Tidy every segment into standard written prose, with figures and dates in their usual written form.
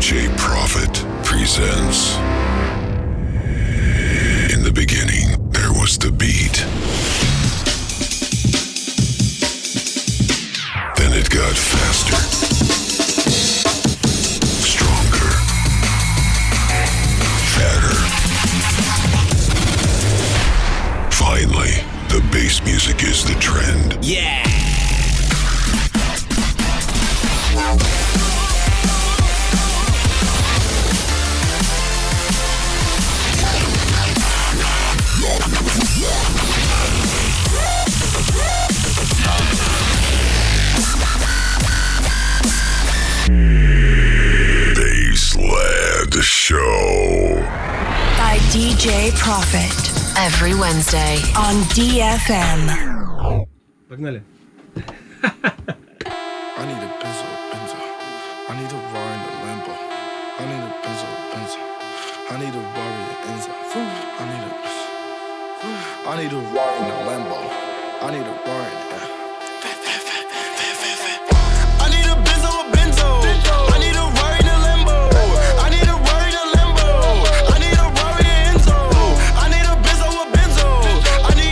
J. Prophet presents. In the beginning, there was the beat. Then it got faster, stronger, fatter. Finally, the bass music is the trend. Yeah! By DJ Profit every Wednesday on DFM. Погнали. I need a benzo. I need a bar in the Lambo. I need a benzo. I need a bar in the Enzo. I need a bar in the Lambo. I need a bar in the I need a benzo. I need a bar in the Lambo. I need a bar in the Lambo. I need a bar in the Enzo. I need a benzo. I need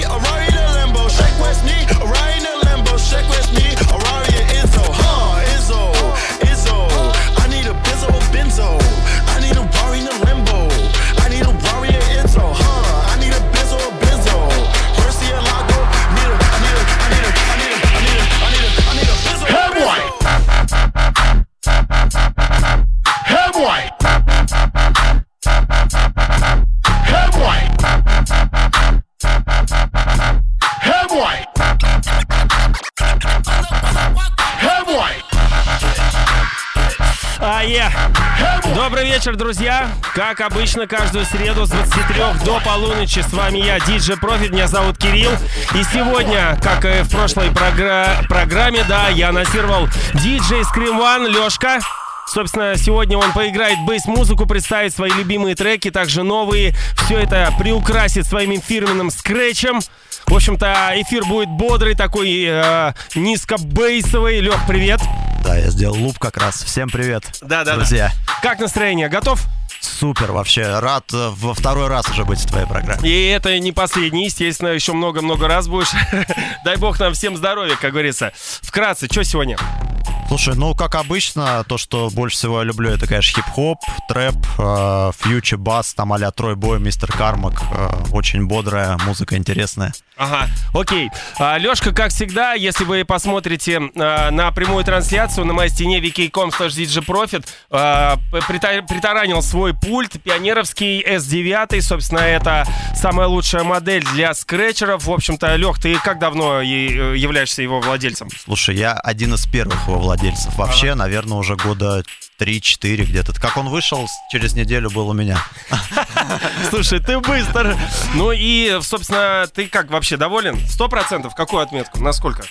a bar in the Lambo. Shake West me, a bar in the Lambo. Shake West me, a bar in the Enzo. I need a bar in a limbo. I need a warrior intro, huh? I need a benzo, Percy and Lago. I need a benzo. Hey boy, hey boy, hey boy, hey boy, hey boy. Добрый вечер, друзья! Как обычно, каждую среду с 23 до полуночи с вами я, Диджей Профит, меня зовут Кирилл. И сегодня, как и в прошлой программе, я анонсировал диджей Scream One, Лёшка. Собственно, сегодня он поиграет бейс-музыку, представит свои любимые треки, также новые. Все это приукрасит своим фирменным скретчем. В общем-то, эфир будет бодрый, такой низкобейсовый. Лёх, привет! Да, я сделал луп как раз. Всем привет, друзья. Как настроение? Готов? Супер вообще. Рад во второй раз уже быть в твоей программе. И это не последний, естественно, еще много-много раз будешь. Дай бог нам всем здоровья, как говорится. Вкратце, что сегодня? Слушай, ну, как обычно, то, что больше всего я люблю, это, конечно, хип-хоп, трэп, фьючер, бас, там а-ля Троя Бой, Мистер Кармак. Очень бодрая музыка, интересная. Ага, окей. Лёшка, как всегда, если вы посмотрите на прямую трансляцию на моей стене vk.com.htg.profit, притаранил свой пульт, пионеровский S9. Собственно, это самая лучшая модель для скретчеров. В общем-то, Лёх, ты как давно являешься его владельцем? Слушай, я один из первых его владельцев. Вообще, наверное, уже года 3-4 где-то. Как он вышел, через неделю был у меня. Слушай, ты быстро. Ну и, собственно, ты как вообще доволен? 100%? Какую отметку? Насколько?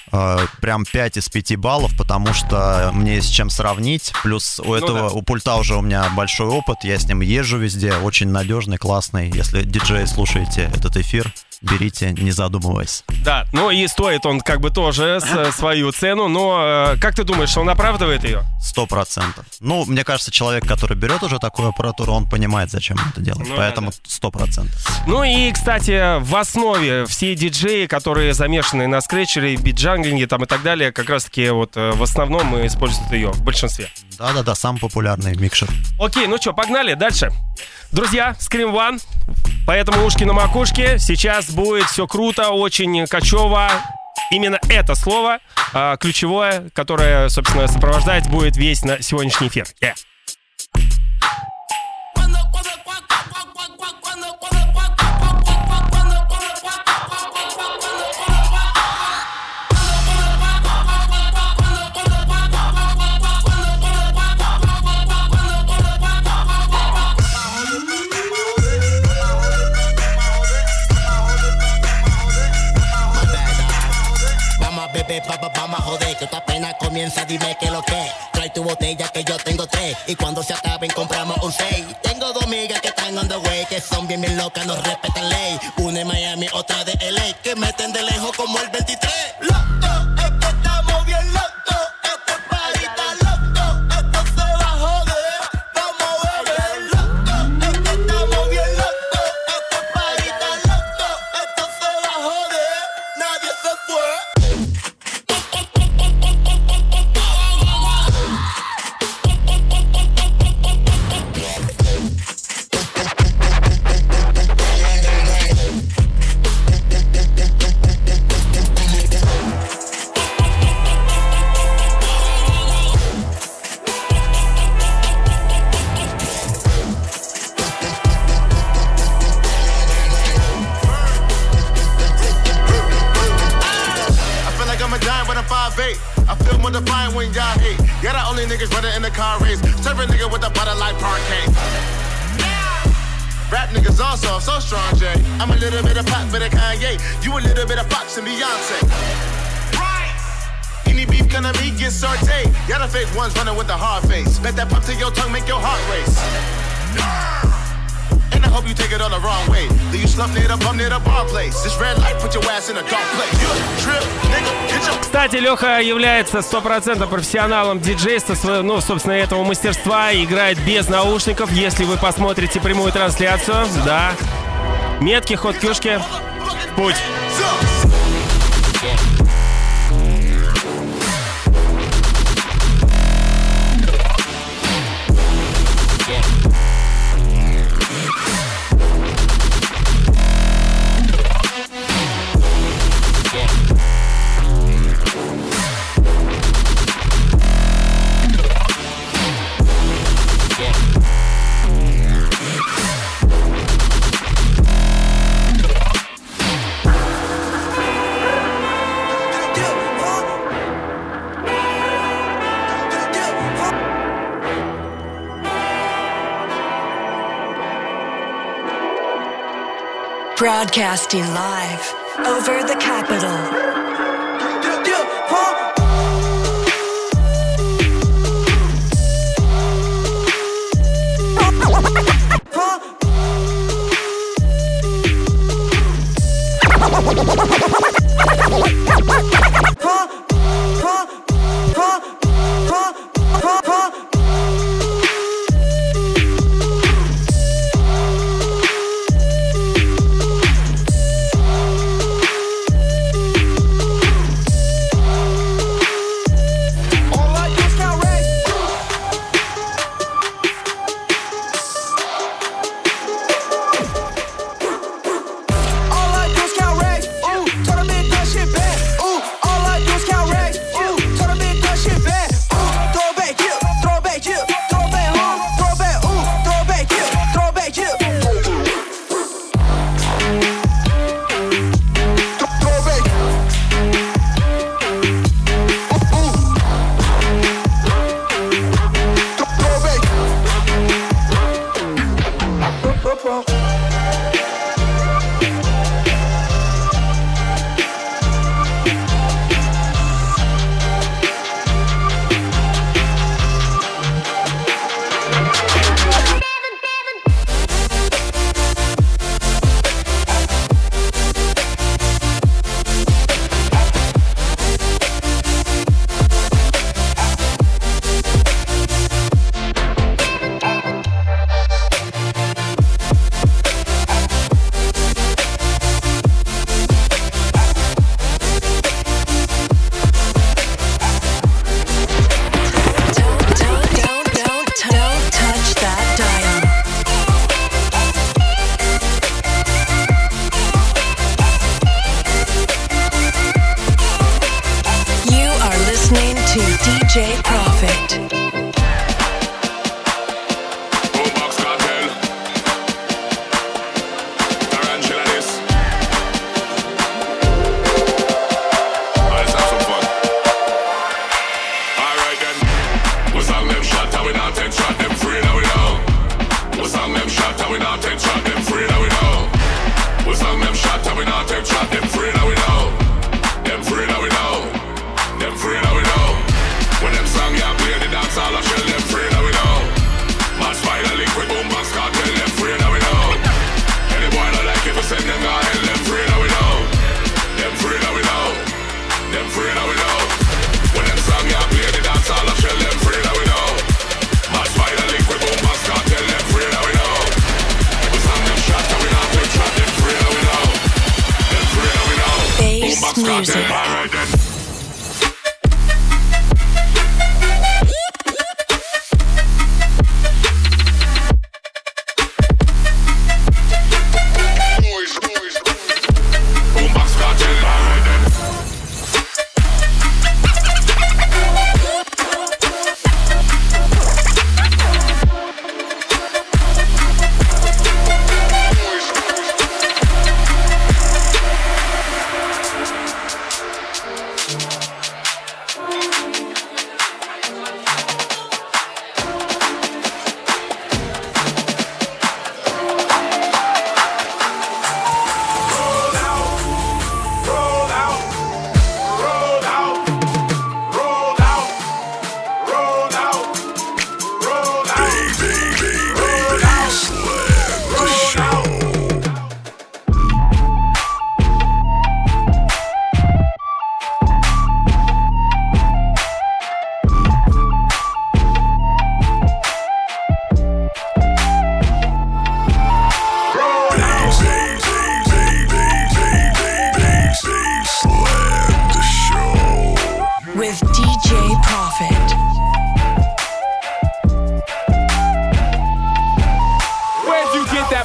Прям 5 из 5 баллов, потому что мне есть чем сравнить. Плюс у пульта уже у меня большой опыт. Я с ним езжу везде. Очень надежный, классный. Если диджеи слушаете этот эфир, берите, не задумываясь. Да, ну и стоит он как бы тоже свою цену, но как ты думаешь, он оправдывает ее? 100%. Ну, мне кажется, человек, который берет уже такую аппаратуру, он понимает, зачем это делать, поэтому 100%. Ну и, кстати, в основе все диджеи, которые замешаны на скретчере, бит-джанглинге там и так далее, как раз-таки вот в основном используют ее, в большинстве. Да-да-да, самый популярный микшер. Окей, ну что, погнали дальше. Друзья, Scream One, поэтому ушки на макушке, сейчас будет все круто, очень качево. Именно это слово ключевое, которое, собственно, сопровождать будет весь на сегодняшний эфир. Yeah. Que esta pena comienza, dime qué lo que. Trae tu botella que yo tengo 3. Y cuando se acaben compramos un 6. Tengo 2 migas que están on the way, que son bien locas, no respetan ley. Una en Miami, otra de LA, que meten de lejos como el 23. Loco, es que estamos bien locos. Esto es parita, loco, esto se va a joder. Vamos define when y'all hate. Yeah, the only niggas better in the car race. Serving nigga with a butter like parquet. Rap niggas all soft, so strong, Jay. I'm a little bit of pop, but a Kanye. You a little bit of Fox and Beyonce. Right. Any beef gonna be get sauteed. Y'all the fake ones running with a hard face. Bet that pop to your tongue, make your heart race. And I hope you take it all the wrong way. Do you slump near the bum near the bar place? This red light put your ass in a dark place. You trip, nigga, get your... Кстати, Лёха является 100% профессионалом диджейства, ну, собственно, этого мастерства. Играет без наушников, если вы посмотрите прямую трансляцию. Да. Метки, ход кюшки. Путь. Broadcasting live over the capital.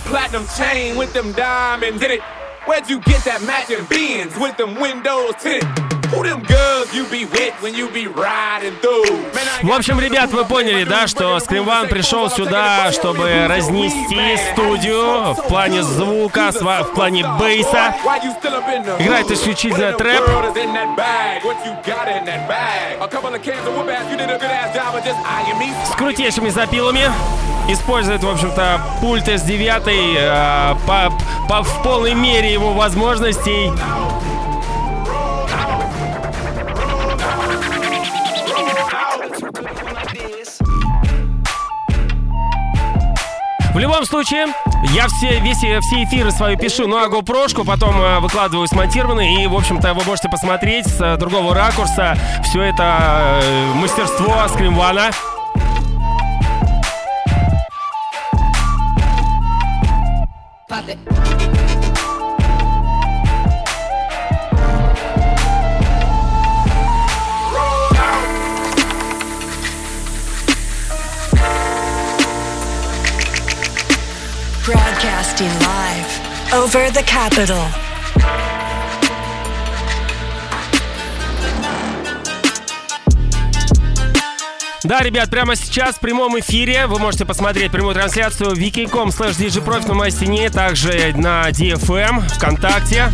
platinum chain with them diamonds in it. Where'd you get that matching Benz with them windows tinted? Who them girls you be with when you be riding through? В общем, ребят, вы поняли, да, что Scream One пришел сюда, чтобы разнести студию в плане звука, в плане бейса. Играет исключительно трэп. С крутейшими запилами. Использует, в общем-то, пульт S9 в полной мере его возможностей. В любом случае, я все эфиры свои пишу, ну а GoPro-шку потом выкладываю смонтированные, и, в общем-то, вы можете посмотреть с другого ракурса все это мастерство Scream One. Broadcasting live over the capital. Да, ребят, прямо сейчас в прямом эфире вы можете посмотреть прямую трансляцию vk.com.htg.profit на моей стене, также на DFM, ВКонтакте.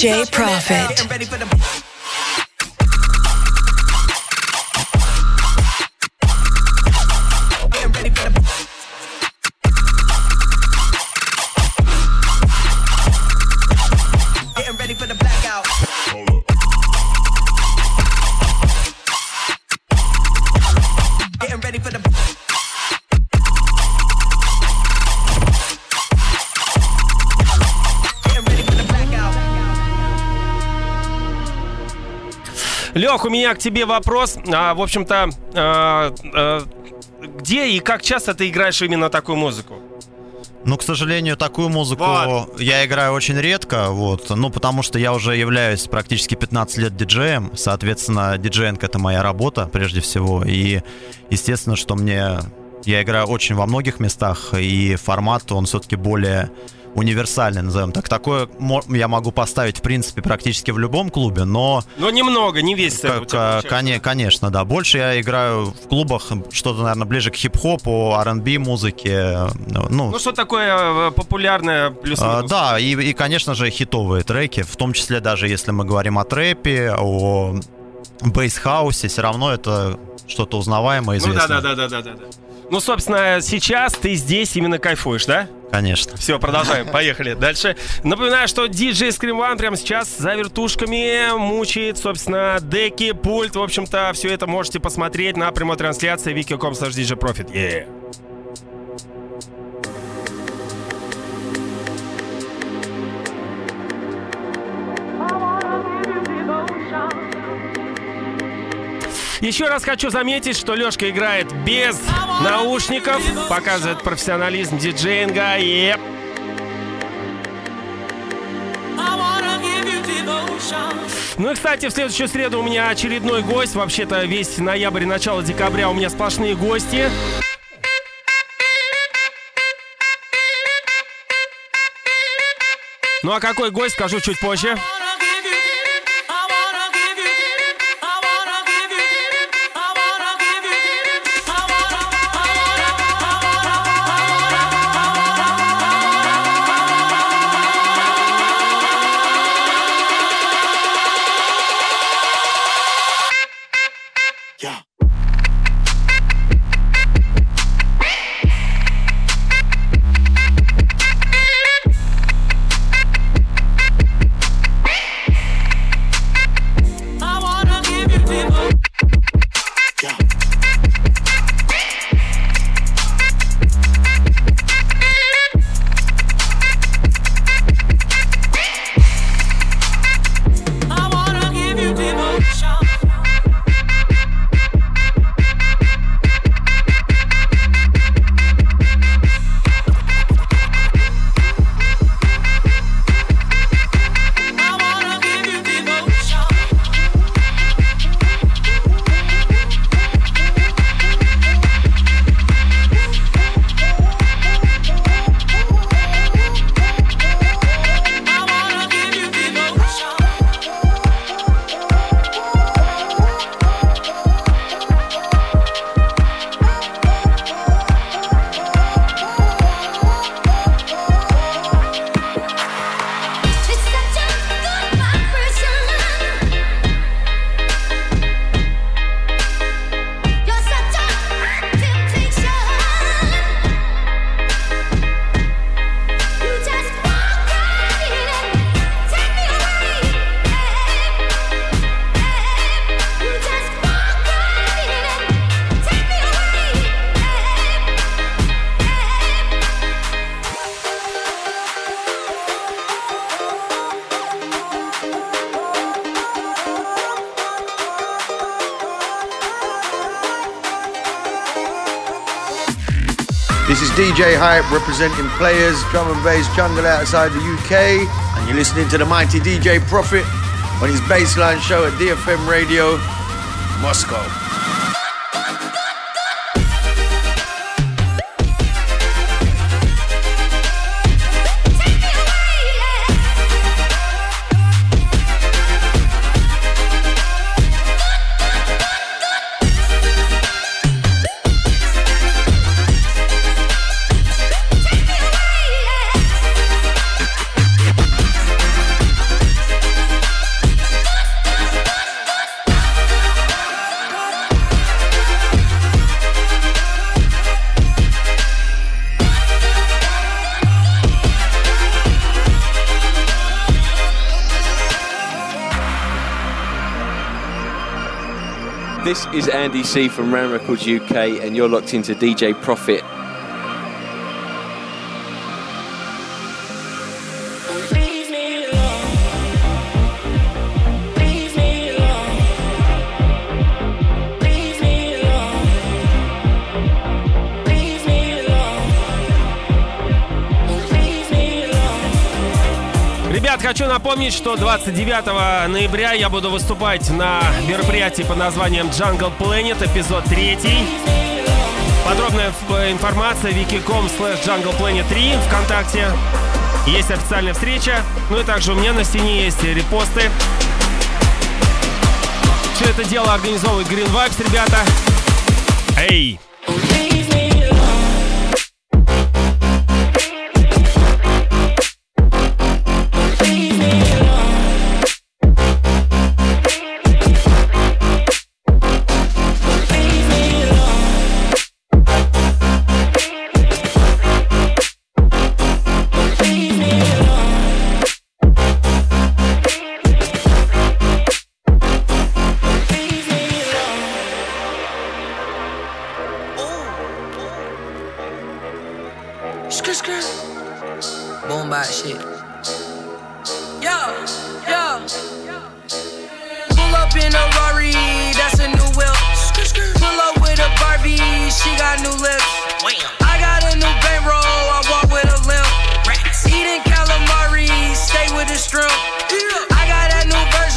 J. Prophet. Лёх, у меня к тебе вопрос. В общем-то, где и как часто ты играешь именно такую музыку? Ну, к сожалению, такую музыку я играю очень редко, вот, ну, потому что я уже являюсь практически 15 лет диджеем, соответственно, диджеинг — это моя работа, прежде всего, и, естественно, что я играю очень во многих местах, и формат, он все-таки более универсальный, назовем так. Такое я могу поставить, в принципе, практически в любом клубе, но... Но немного, не весь. Конечно, да. Больше я играю в клубах что-то, наверное, ближе к хип-хопу, R&B музыке. Ну, что такое популярное плюс-минус? Да, и, конечно же, хитовые треки, в том числе даже если мы говорим о трэпе, о бейс-хаусе, все равно это что-то узнаваемое, известное. Ну да. Ну, собственно, сейчас ты здесь именно кайфуешь, да? Конечно. Все, продолжаем, поехали дальше. Напоминаю, что диджей Scream One прямо сейчас за вертушками мучает, собственно, деки, пульт. В общем-то, все это можете посмотреть на прямой трансляции wiki.com/DJProfit. Yeah. Еще раз хочу заметить, что Лёшка играет без наушников, показывает профессионализм диджеинга. Ну и, кстати, в следующую среду у меня очередной гость. Вообще-то весь ноябрь и начало декабря у меня сплошные гости. Ну а какой гость, скажу чуть позже. DJ Hype representing players, drum and bass jungle outside the UK, and you're listening to the mighty DJ Profit on his baseline show at DFM Radio, Moscow. This is Andy C from Ram Records UK, and you're locked into DJ Profit. Хочу напомнить, что 29 ноября я буду выступать на мероприятии под названием Jungle Planet, эпизод 3. Подробная информация vk.com/jungleplanet3 ВКонтакте. Есть официальная встреча. Ну и также у меня на стене есть репосты. Все это дело организовывает Green Vibes, ребята. Эй! I got that new version.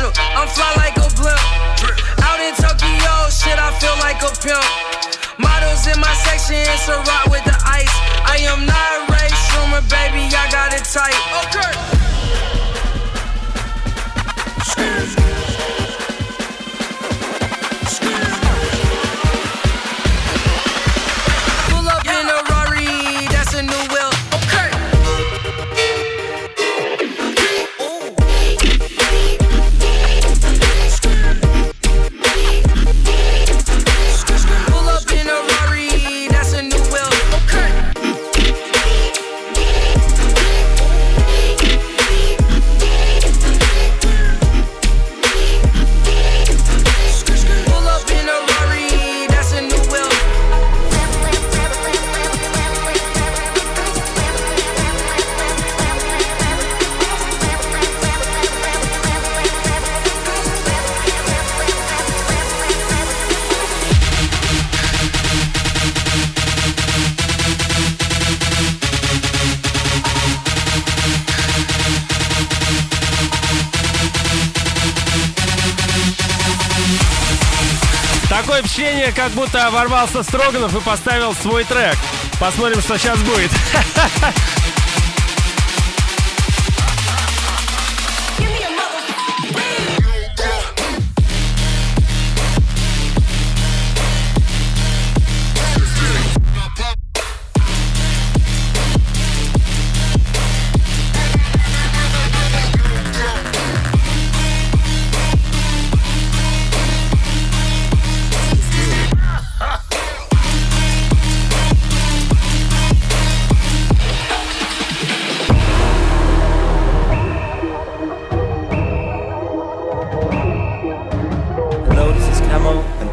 такое впечатление, как будто ворвался Строганов и поставил свой трек. Посмотрим, что сейчас будет.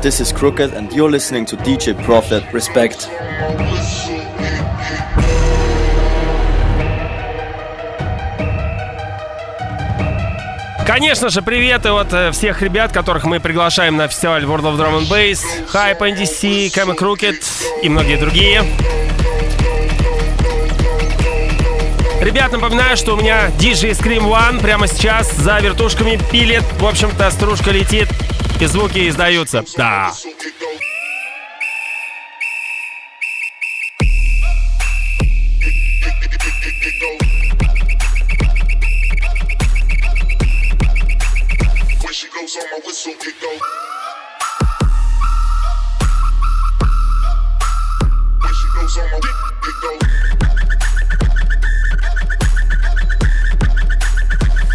This is Crooked and you're listening to DJ Prophet. Respect. Конечно же, приветы от всех ребят, которых мы приглашаем на фестиваль World of Drum and Bass. Hype, Andy C, Camer Crooked и многие другие. Ребят, напоминаю, что у меня DJ Scream One прямо сейчас за вертушками пилит. В общем-то, стружка летит. И звуки издаются. Да.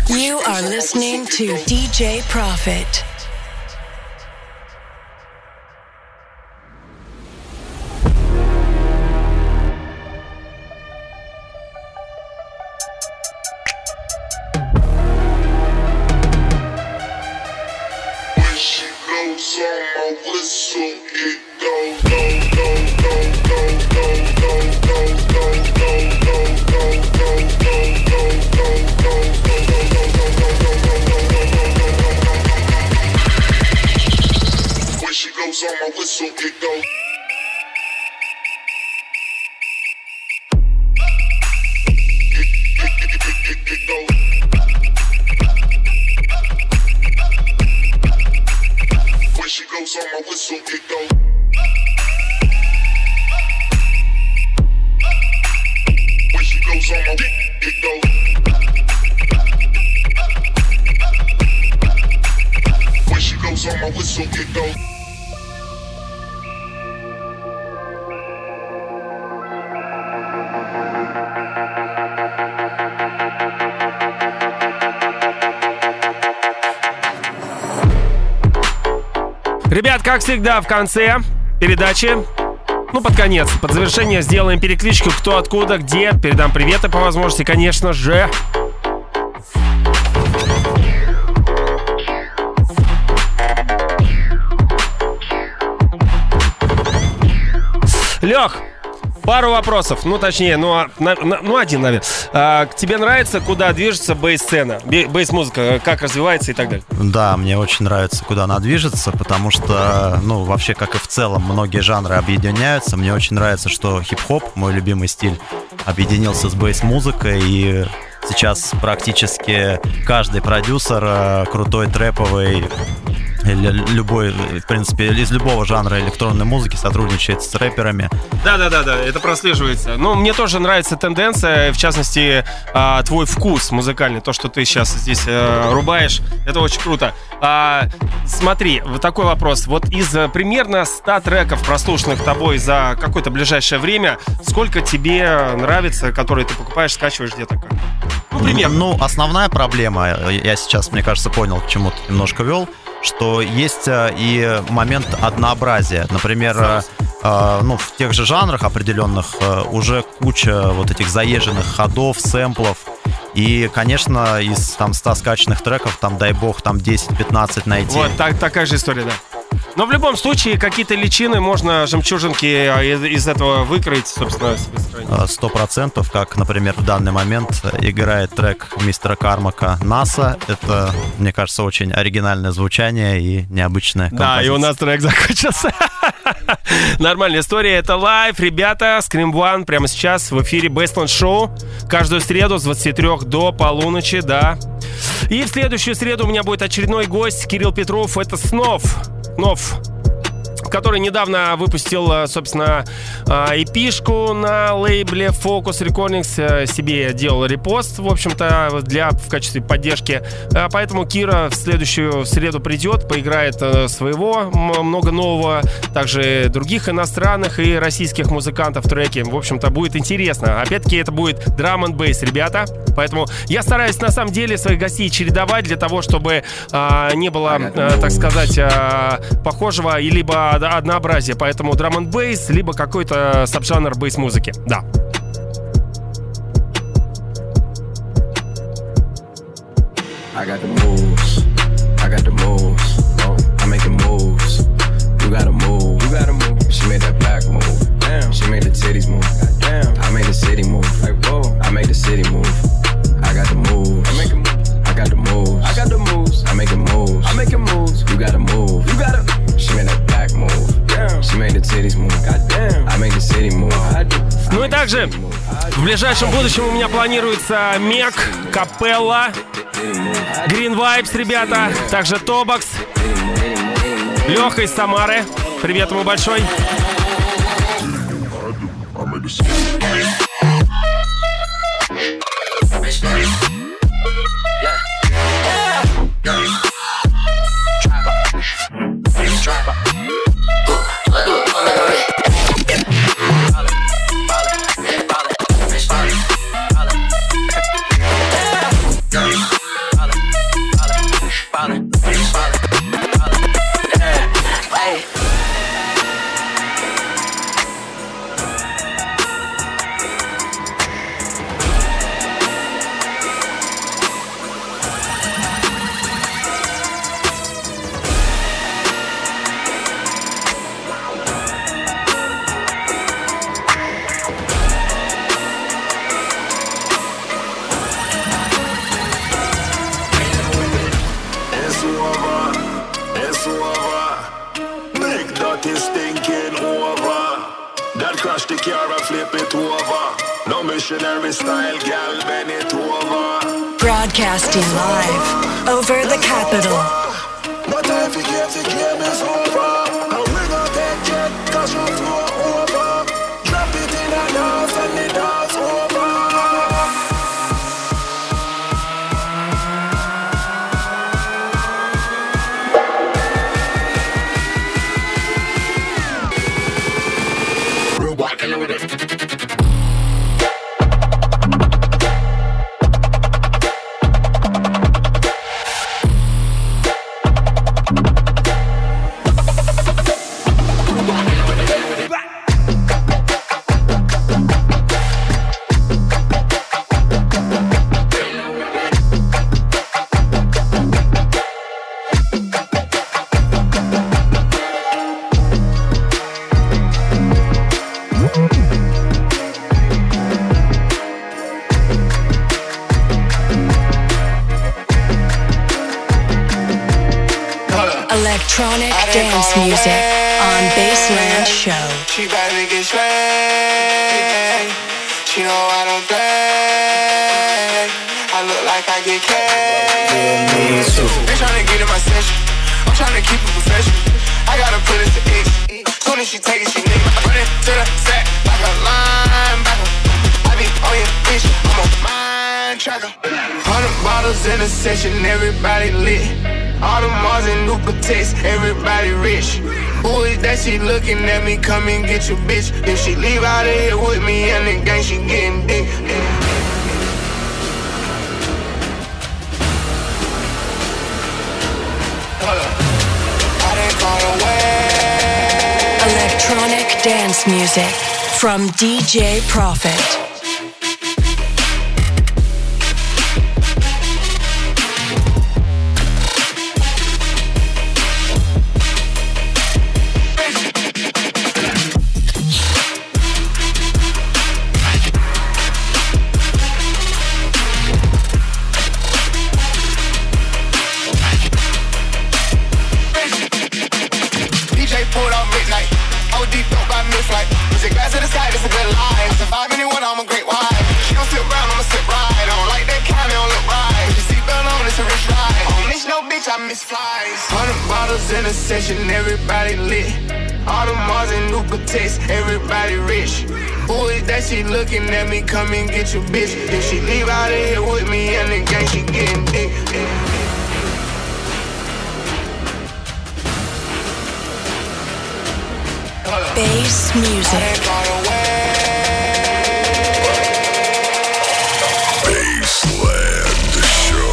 You are listening to DJ Profit. Ребят, как всегда, в конце передачи, под конец, под завершение сделаем перекличку кто откуда, где, передам приветы по возможности, конечно же. Лёх, пару вопросов, один, наверное. Тебе нравится, куда движется бейс-сцена, бейс-музыка, как развивается и так далее? Да, мне очень нравится, куда она движется, потому что, вообще, как и в целом, многие жанры объединяются. Мне очень нравится, что хип-хоп, мой любимый стиль, объединился с бейс-музыкой, и сейчас практически каждый продюсер крутой трэповый, любой, в принципе, из любого жанра электронной музыки сотрудничает с рэперами. Да, это прослеживается. Мне тоже нравится тенденция, в частности, твой вкус музыкальный, то, что ты сейчас здесь рубаешь, это очень круто. Смотри, вот такой вопрос. Вот из примерно 100 треков, прослушанных тобой за какое-то ближайшее время, сколько тебе нравится, которые ты покупаешь, скачиваешь где-то как? Примерно. Основная проблема, я сейчас, мне кажется, понял, к чему ты немножко вел, что есть и момент однообразия. Например, в тех же жанрах определенных уже куча вот этих заезженных ходов, сэмплов. И, конечно, из 100 скачанных треков, дай бог, 10-15 найти. Вот, такая же история, да. Но в любом случае, какие-то личины можно, жемчужинки из этого выкроить, собственно, себе сохранить. 100%, как, например, в данный момент играет трек Мистера Кармака «Наса». Это, мне кажется, очень оригинальное звучание и необычная композиция. Да, и у нас трек закончился. Нормальная история. Это лайв, ребята. Scream One прямо сейчас в эфире Baseline Show. Каждую среду с 23 до полуночи, да. И в следующую среду у меня будет очередной гость Кирилл Петров. Это Снов. который недавно выпустил, собственно, эпишку на лейбле Focus Recordings. Себе делал репост, в общем-то, в качестве поддержки. Поэтому Кира в следующую среду придет, поиграет своего, много нового, также других иностранных и российских музыкантов в треке. В общем-то, будет интересно. Опять-таки, это будет drum and bass, ребята. Поэтому я стараюсь, на самом деле, своих гостей чередовать для того, чтобы не было, так сказать, похожего и либо однообразия. Поэтому drum and bass, либо какой-то сабжанр бейс-музыки. Да. I got the moves, I got the moves, I'm making moves, you gotta move, she made that back move, damn, she made the titties move, damn, I made the city move, like whoa, I made the city move, I got the moves, I make a move, I got the moves, I got the moves, I'm making moves, I'm making moves, you gotta, she made that back move. Ну и также в ближайшем будущем у меня планируется Мек, Капелла, Green Vibes, ребята, также Тобокс, Лёха из Самары, привет ему большой. Broadcasting live over the capital. My time for the game is over. I will not take it, cause you throw over. Drop it in a house and it does over. Electronic dance music on Bassland Show. She about to get slayed. She know I don't play. I look like I get cake. They tryna get in my session. I'm tryna keep it professional. I gotta put it to itch. Soon as she take it, she nigga. I run it to the sack like a linebacker. I be on your bitch. I'm a mind tracker. 100 bottles in a session. Everybody lit. All the Mars and Nupatex, everybody rich. Who is that she looking at me? Come and get your bitch. If she leave out of here with me and the gang, she getting dick. I done gone away. Electronic dance music from DJ Prophet. It's in a session, everybody lit. All the Mars and new Patex, everybody rich. Who is that she looking at me? Come and get your bitch. If she leave out of here with me and the gang, she getting dick. Bass music. Bassland Show.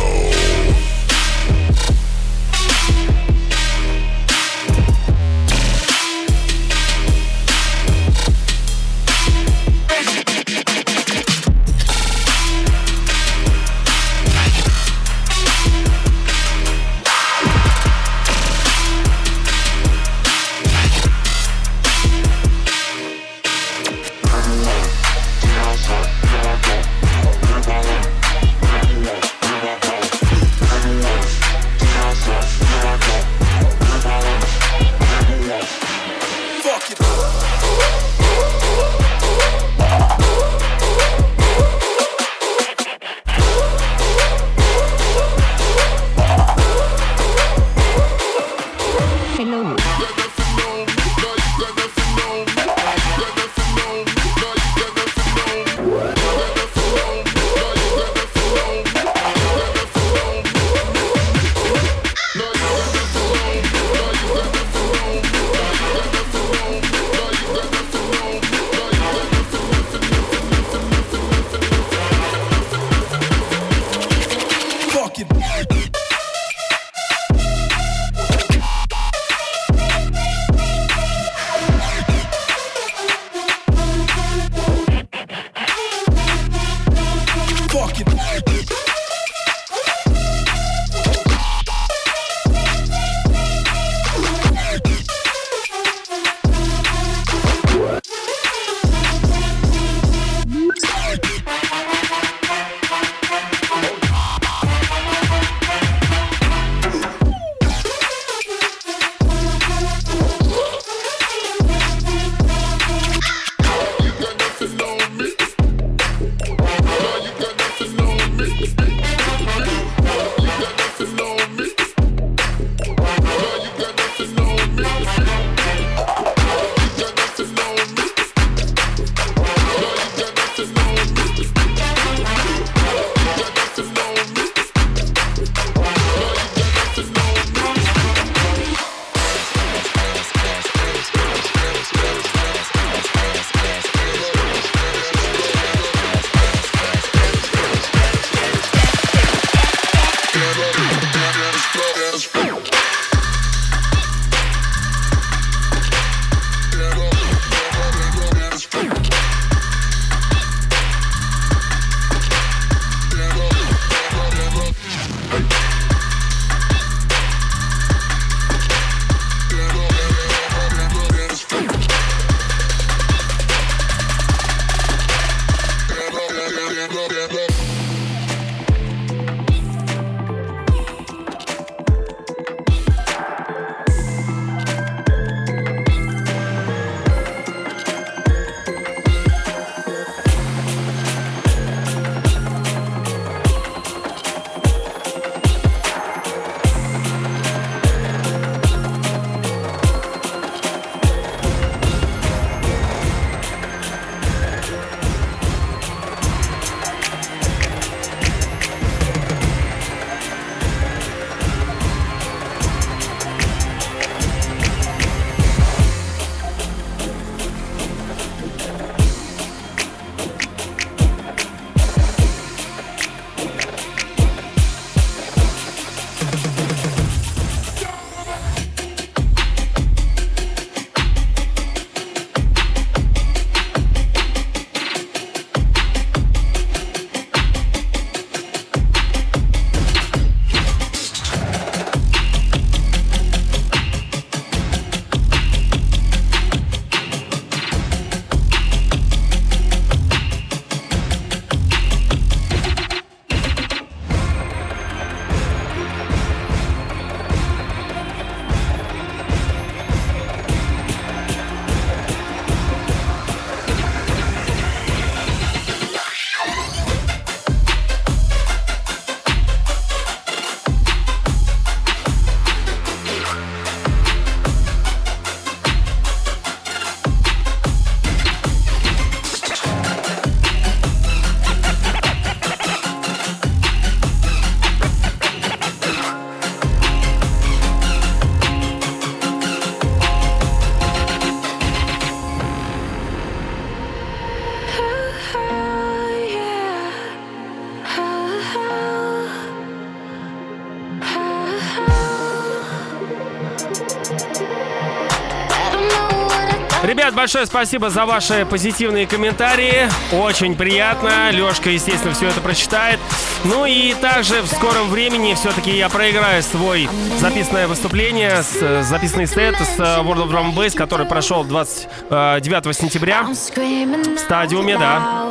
Ребят, большое спасибо за ваши позитивные комментарии. Очень приятно. Лёшка, естественно, все это прочитает. Ну и также в скором времени все-таки я проиграю свой записанное выступление, записанный сет с World of Drum and Bass, который прошел 29 сентября в стадиуме, да.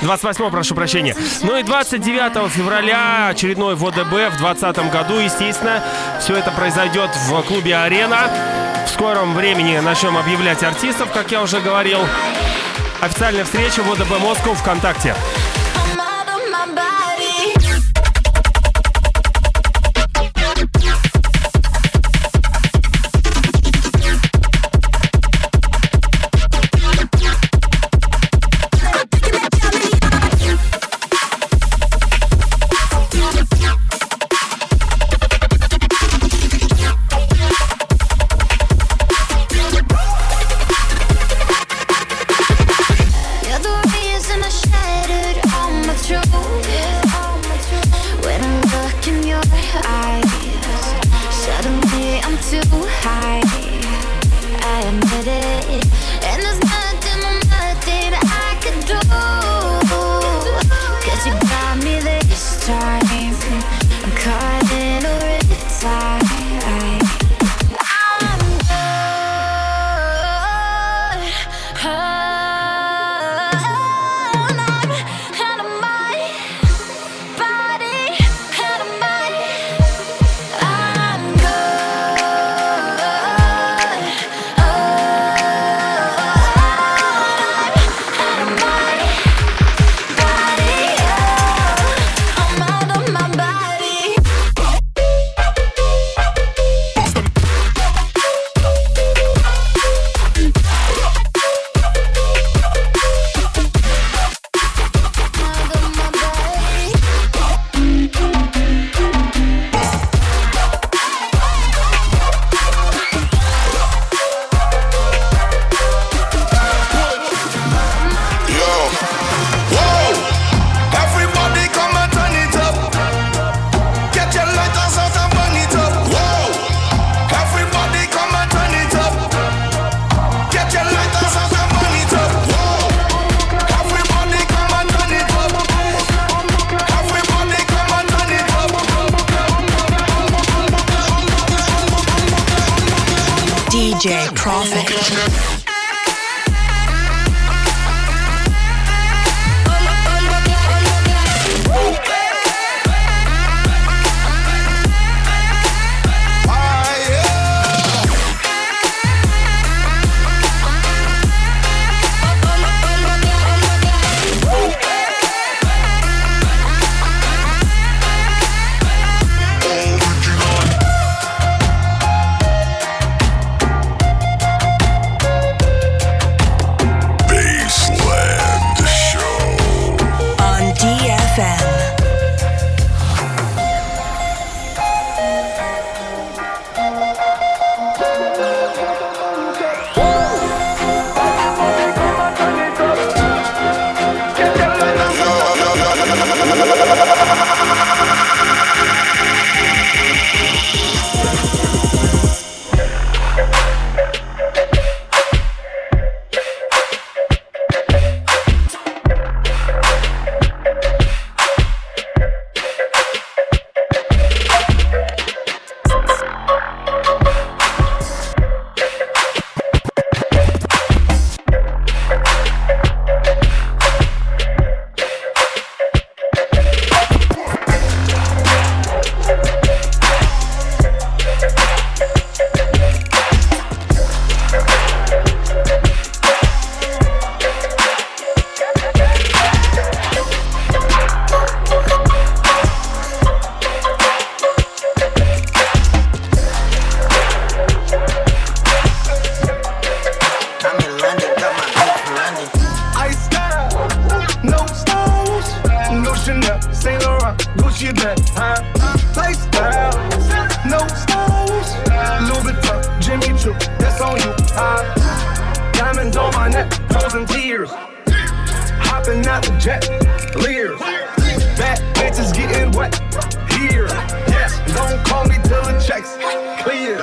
28, прошу прощения. Ну и 29 февраля очередной ВДБ в 2020 году, естественно. Все это произойдет в клубе «Арена». В скором времени начнем объявлять артистов, как я уже говорил. Официальная встреча ВДБ Москва ВКонтакте. J. Prophet. Clear.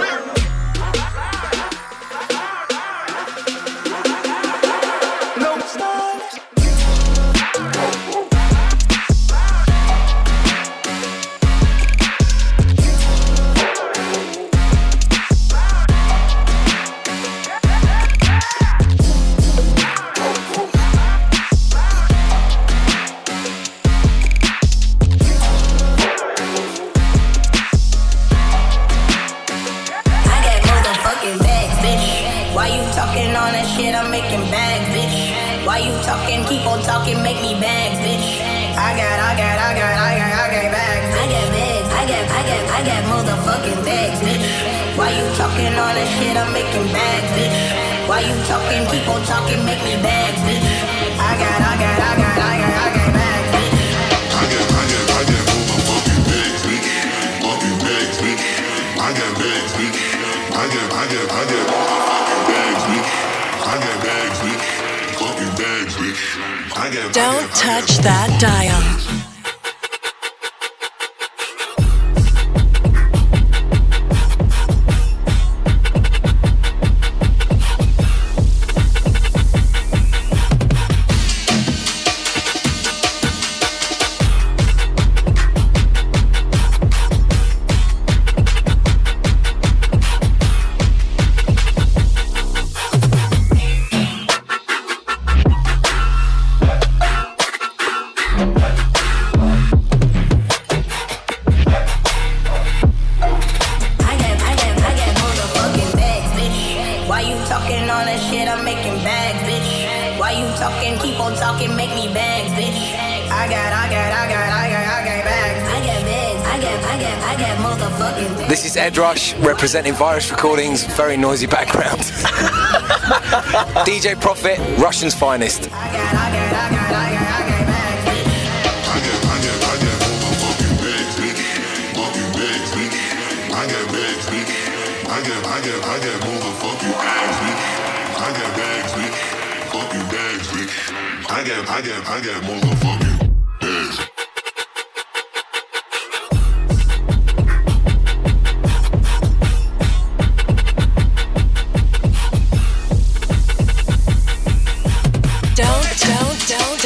I got motherfucking bags, bitch. Why you talking all that shit? I'm making bags, bitch. Why you talking? Keep on talking, make me bags, bitch. I got bags, bitch. I got motherfucking bags, bitch. Fucking bags, bitch. I got bags, bitch. I got motherfucking bags, bitch. I got bags, bitch. Fucking bags, bitch. I got. Don't touch that dial. This is Ed Rush representing Virus Recordings, very noisy background. DJ Profit, Russian's finest. I got motherfucking bags. Don't touch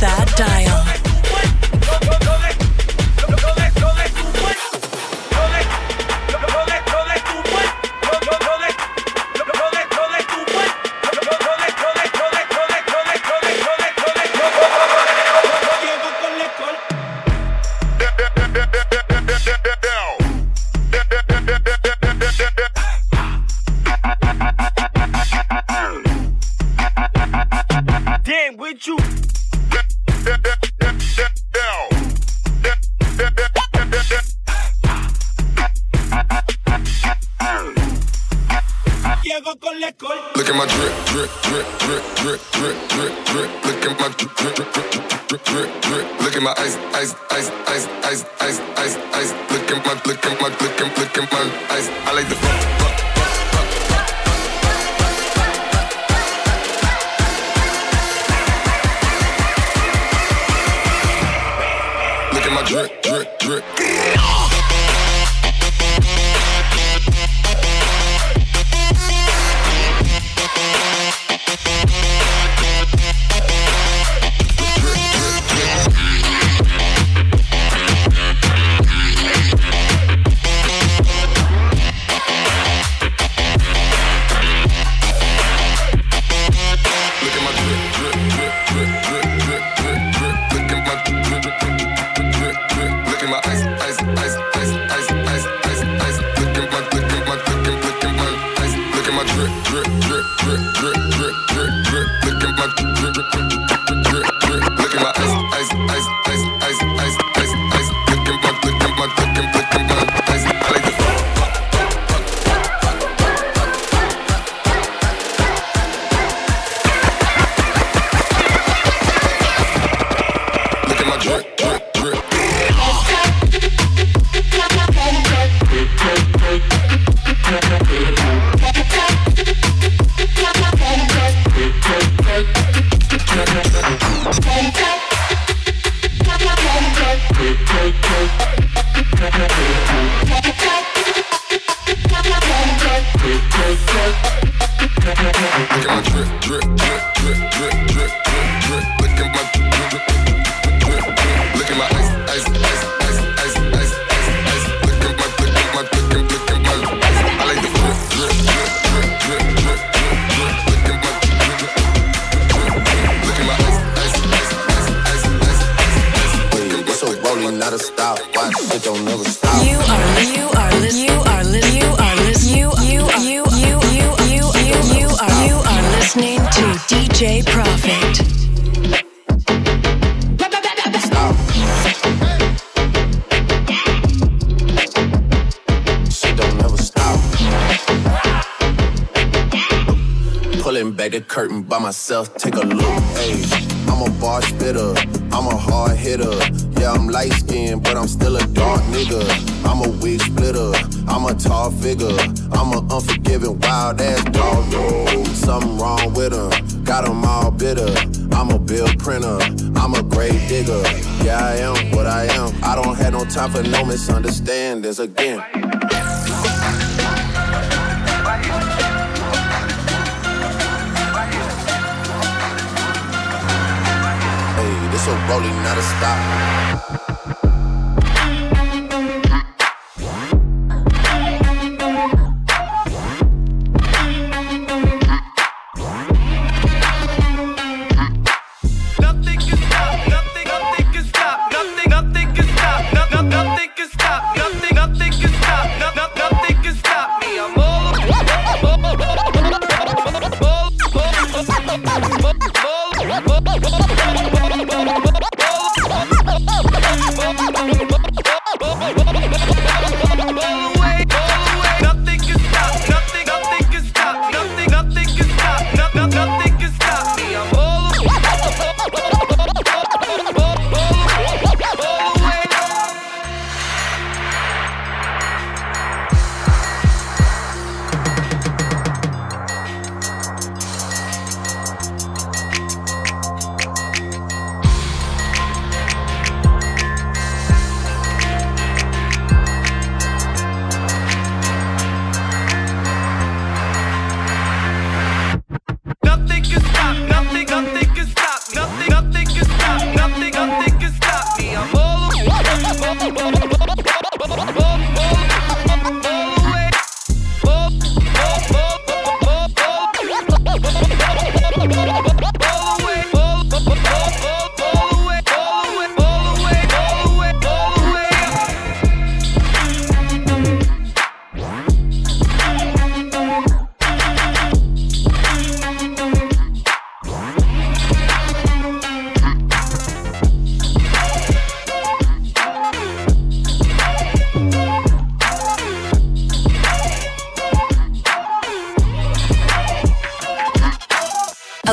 that dial. You are listening to DJ Prophet. pulling back the curtain by myself, take a look. Hey, I'm a bar spitter, I'm a hard hitter. Yeah, I'm light skinned, but I'm still a dark nigga. I'm a wig splitter, I'm a tall figure. I'm an unforgiving, wild ass dog. No, something wrong with him, got him all bitter. I'm a bill printer, I'm a grave digger. Yeah, I am what I am. I don't have no time for no misunderstandings again. So rolling, not a stop.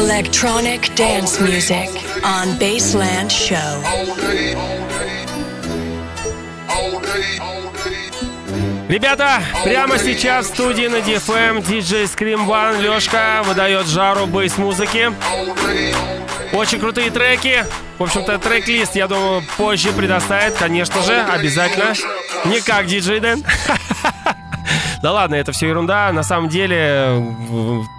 Electronic dance music on Bassland Show. Ребята, прямо сейчас в студии на DFM DJ Scream One Лёшка выдает жару бейс-музыки. Очень крутые треки. В общем-то, трек-лист, я думаю, позже предоставит, конечно же, обязательно. Не как DJ Дэн. Да ладно, это все ерунда. На самом деле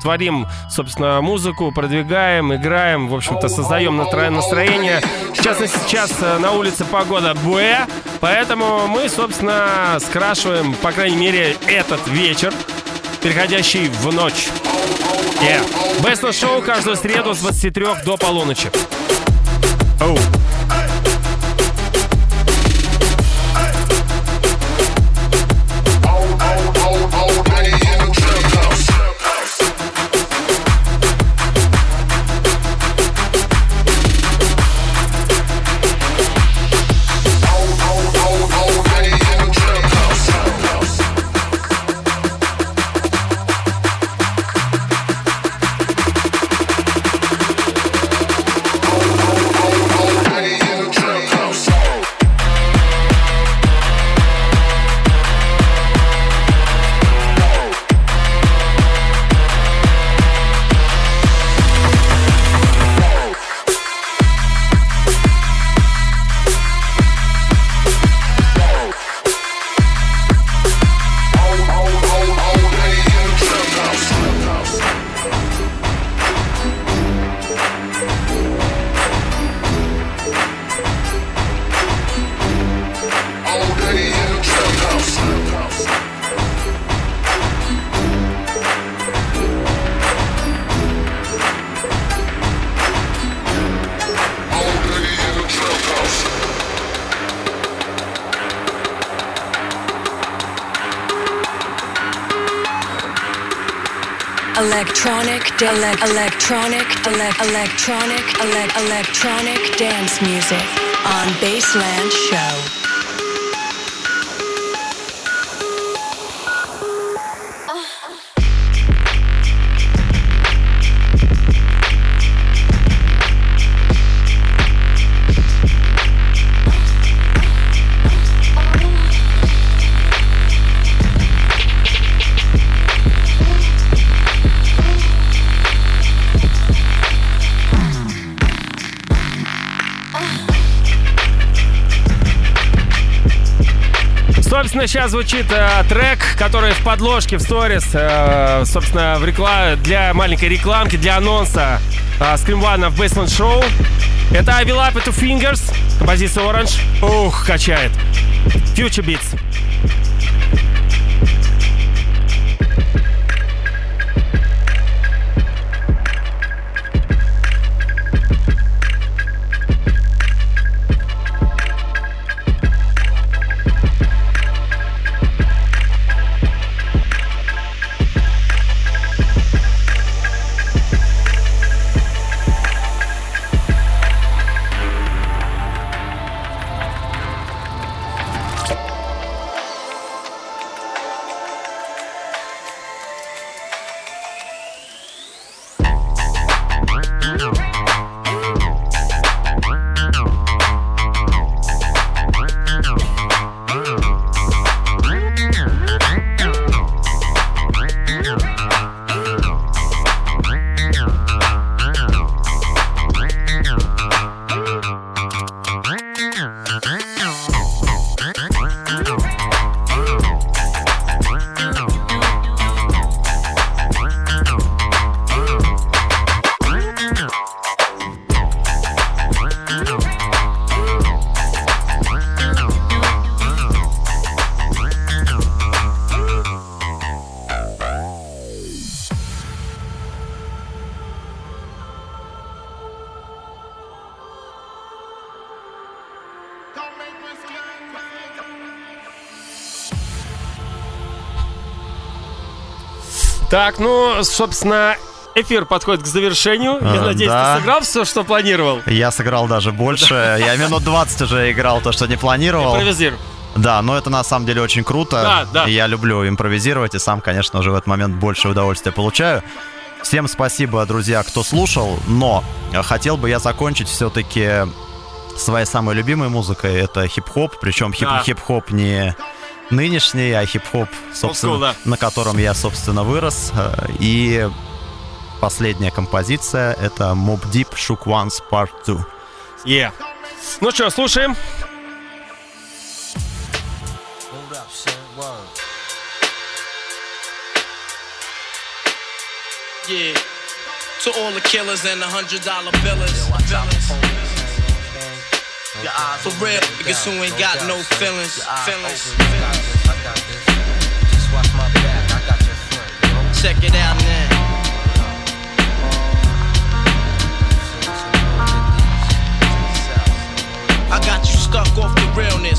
творим, собственно, музыку, продвигаем, играем, в общем-то, создаем настроение. Сейчас на улице погода буэ, поэтому мы, собственно, скрашиваем, по крайней мере, этот вечер, переходящий в ночь. Best Show каждую среду с 23 до полуночи. Оу. Electronic dance music on Bassland Show. Собственно, сейчас звучит трек, который в подложке, в сторис, собственно, для маленькой рекламки, для анонса Scream One в Basement Show. Это I Will Up It To Fingers, композиция Orange. Ух, качает. Future Beats. Так, ну, собственно, эфир подходит к завершению. Я надеюсь, ты сыграл все, что планировал? Я сыграл даже больше. Я минут 20 уже играл то, что не планировал. Импровизирую. Да, но это на самом деле очень круто. Да. Я люблю импровизировать и сам, конечно, уже в этот момент больше удовольствия получаю. Всем спасибо, друзья, кто слушал. Но хотел бы я закончить все-таки своей самой любимой музыкой. Это хип-хоп. Причем хип-хоп не... нынешний, а хип-хоп, собственно, school, да, на котором я, собственно, вырос. И последняя композиция — это Mobb Deep, Shook Ones Part Two. Yeah. Ну что, слушаем. Yeah. To all the killers and the $100 billers. For real, niggas who ain't got no feelings. Check it out now. I got you stuck off the realness.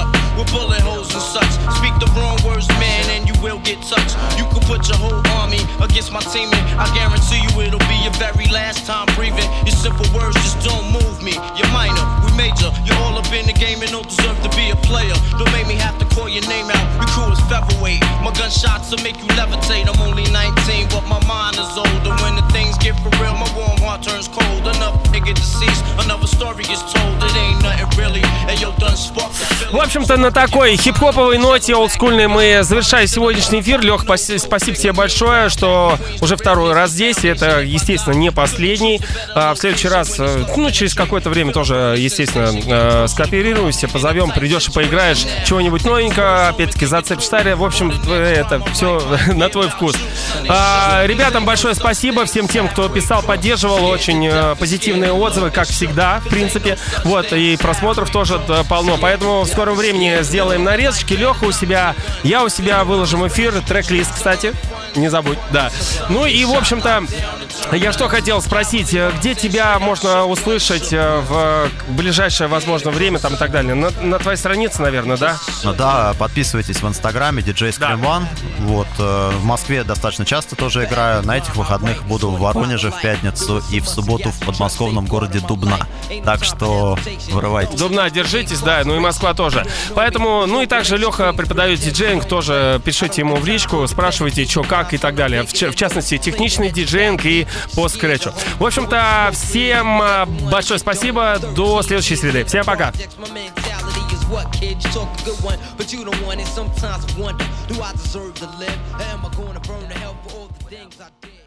with bullet holes and such. Speak the wrong words, man, and you will get touched. You can put your whole army against my teammate. I guarantee you it'll be your very last time breathing. Your simple words just don't move me. You're minor, we major. You're all up in the game and don't deserve to be a player. Don't make me have to call your name out. Your crew is featherweight. My gunshots will make you levitate. I'm only 19, but my mind is older. When the things get for real, my warm heart turns cold. В общем-то, на такой хип-хоповой ноте олдскульной мы завершаем сегодняшний эфир. Лёх, спасибо тебе большое, что уже второй раз здесь. Это, естественно, не последний. В следующий раз, через какое-то время тоже, естественно, скооперируемся, позовем, придешь и поиграешь чего-нибудь новенького, опять-таки зацепишь старое. В общем, это все на твой вкус. Ребятам большое спасибо, всем тем, кто писал, поддерживал. Очень позитивные отзывы, как всегда, в принципе. Вот, и просмотров тоже полно. Поэтому в скором времени сделаем нарезочки. Леха у себя, я у себя выложим эфир. Трек-лист, кстати, не забудь, да. Ну и, в общем-то, я что хотел спросить. Где тебя можно услышать в ближайшее, возможно, время там и так далее? На твоей странице, наверное, да? Да, подписывайтесь в Инстаграме, DJ Scream One. Вот, в Москве достаточно часто тоже играю. На этих выходных буду в Воронеже в пятницу и в субботу в Подмосковном родном городе Дубна. Так что вырывайтесь. Дубна, держитесь, да, ну и Москва тоже. Поэтому, ну и также Лёха преподает диджеинг, тоже пишите ему в личку, спрашивайте, что, как и так далее. В частности, техничный диджеинг и по скретчу. В общем-то, всем большое спасибо, до следующей среды. Всем пока! What kid, you talk a good one, but you don't want it. Sometimes I wonder, do I deserve to live? Am I going to burn to hell for all the things I did?